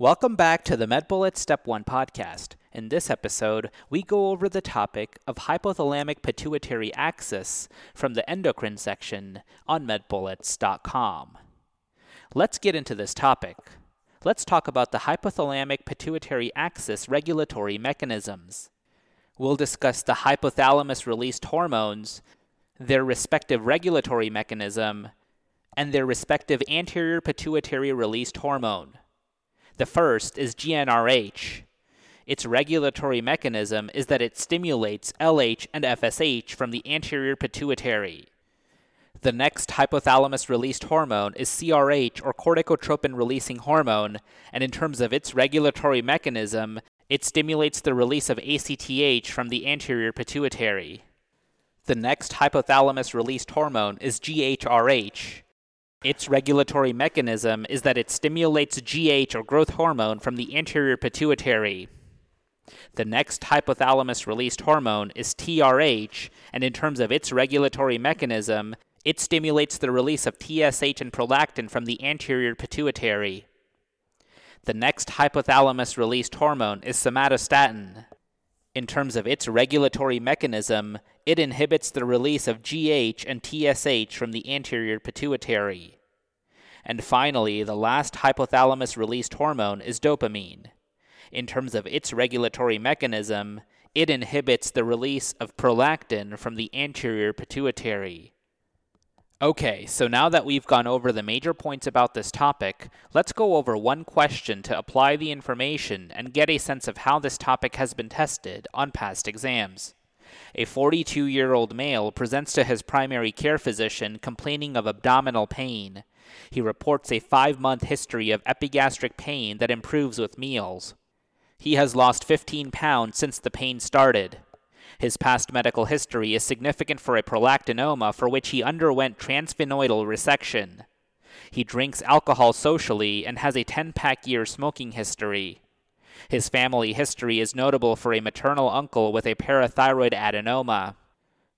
Welcome back to the MedBullets Step 1 podcast. In this episode, we go over the topic of hypothalamic-pituitary axis from the endocrine section on medbullets.com. Let's get into this topic. Let's talk about the hypothalamic-pituitary axis regulatory mechanisms. We'll discuss the hypothalamus-released hormones, their respective regulatory mechanism, and their respective anterior pituitary-released hormone. The first is GNRH. Its regulatory mechanism is that it stimulates LH and FSH from the anterior pituitary. The next hypothalamus-released hormone is CRH, or corticotropin-releasing hormone, and in terms of its regulatory mechanism, it stimulates the release of ACTH from the anterior pituitary. The next hypothalamus-released hormone is GHRH. Its regulatory mechanism is that it stimulates GH, or growth hormone, from the anterior pituitary. The next hypothalamus-released hormone is TRH, and in terms of its regulatory mechanism, it stimulates the release of TSH and prolactin from the anterior pituitary. The next hypothalamus-released hormone is somatostatin. In terms of its regulatory mechanism, it inhibits the release of GH and TSH from the anterior pituitary. And finally, the last hypothalamus-released hormone is dopamine. In terms of its regulatory mechanism, it inhibits the release of prolactin from the anterior pituitary. Okay, so now that we've gone over the major points about this topic, let's go over one question to apply the information and get a sense of how this topic has been tested on past exams. A 42-year-old male presents to his primary care physician complaining of abdominal pain. He reports a 5-month history of epigastric pain that improves with meals. He has lost 15 pounds since the pain started. His past medical history is significant for a prolactinoma for which he underwent transphenoidal resection. He drinks alcohol socially and has a 10-pack year smoking history. His family history is notable for a maternal uncle with a parathyroid adenoma.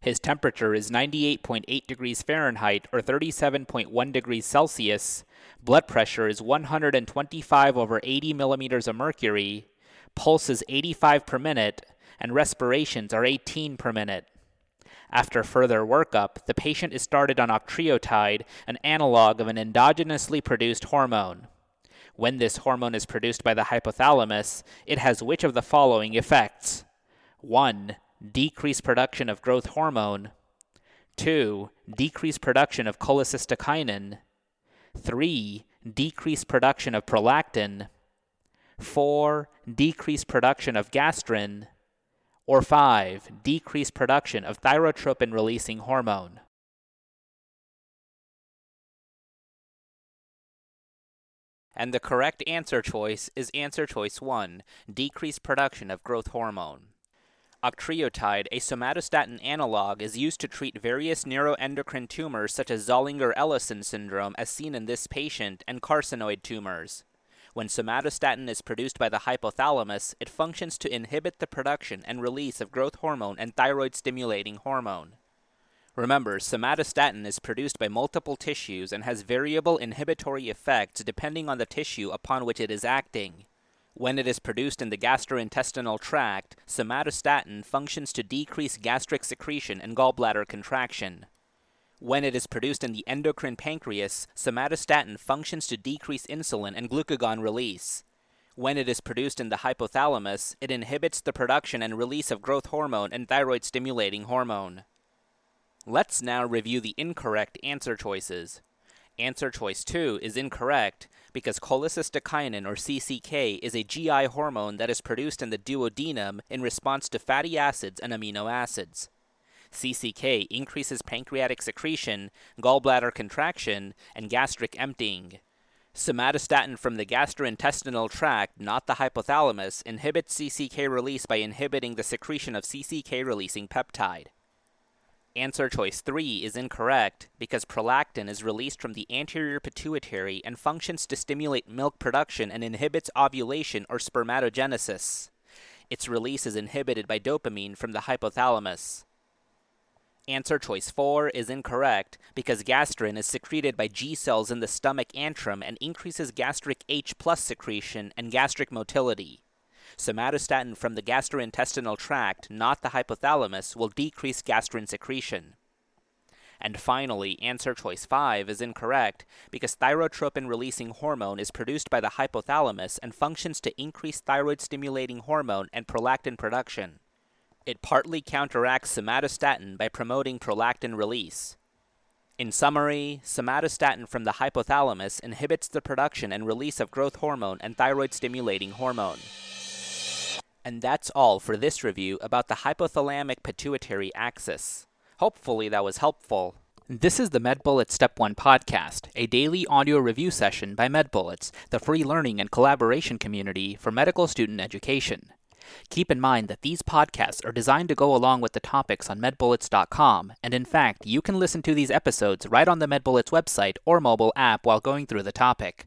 His temperature is 98.8 degrees Fahrenheit or 37.1 degrees Celsius. Blood pressure is 125/80 millimeters of mercury. Pulse is 85 per minute, and respirations are 18 per minute. After further workup, the patient is started on octreotide, an analog of an endogenously produced hormone. When this hormone is produced by the hypothalamus, it has which of the following effects? 1. Decreased production of growth hormone. 2. Decreased production of cholecystokinin. 3. Decreased production of prolactin. 4. Decreased production of gastrin. Or 5. Decreased production of thyrotropin-releasing hormone. And the correct answer choice is answer choice 1, decreased production of growth hormone. Octreotide, a somatostatin analog, is used to treat various neuroendocrine tumors such as Zollinger-Ellison syndrome as seen in this patient and carcinoid tumors. When somatostatin is produced by the hypothalamus, it functions to inhibit the production and release of growth hormone and thyroid-stimulating hormone. Remember, somatostatin is produced by multiple tissues and has variable inhibitory effects depending on the tissue upon which it is acting. When it is produced in the gastrointestinal tract, somatostatin functions to decrease gastric secretion and gallbladder contraction. When it is produced in the endocrine pancreas, somatostatin functions to decrease insulin and glucagon release. When it is produced in the hypothalamus, it inhibits the production and release of growth hormone and thyroid-stimulating hormone. Let's now review the incorrect answer choices. Answer choice 2 is incorrect because cholecystokinin, or CCK, is a GI hormone that is produced in the duodenum in response to fatty acids and amino acids. CCK increases pancreatic secretion, gallbladder contraction, and gastric emptying. Somatostatin from the gastrointestinal tract, not the hypothalamus, inhibits CCK release by inhibiting the secretion of CCK-releasing peptide. Answer choice 3 is incorrect because prolactin is released from the anterior pituitary and functions to stimulate milk production and inhibits ovulation or spermatogenesis. Its release is inhibited by dopamine from the hypothalamus. Answer choice 4 is incorrect because gastrin is secreted by G cells in the stomach antrum and increases gastric H+ secretion and gastric motility. Somatostatin from the gastrointestinal tract, not the hypothalamus, will decrease gastrin secretion. And finally, answer choice 5 is incorrect because thyrotropin-releasing hormone is produced by the hypothalamus and functions to increase thyroid-stimulating hormone and prolactin production. It partly counteracts somatostatin by promoting prolactin release. In summary, somatostatin from the hypothalamus inhibits the production and release of growth hormone and thyroid-stimulating hormone. And that's all for this review about the hypothalamic-pituitary axis. Hopefully that was helpful. This is the MedBullets Step 1 podcast, a daily audio review session by MedBullets, the free learning and collaboration community for medical student education. Keep in mind that these podcasts are designed to go along with the topics on medbullets.com, and in fact, you can listen to these episodes right on the MedBullets website or mobile app while going through the topic.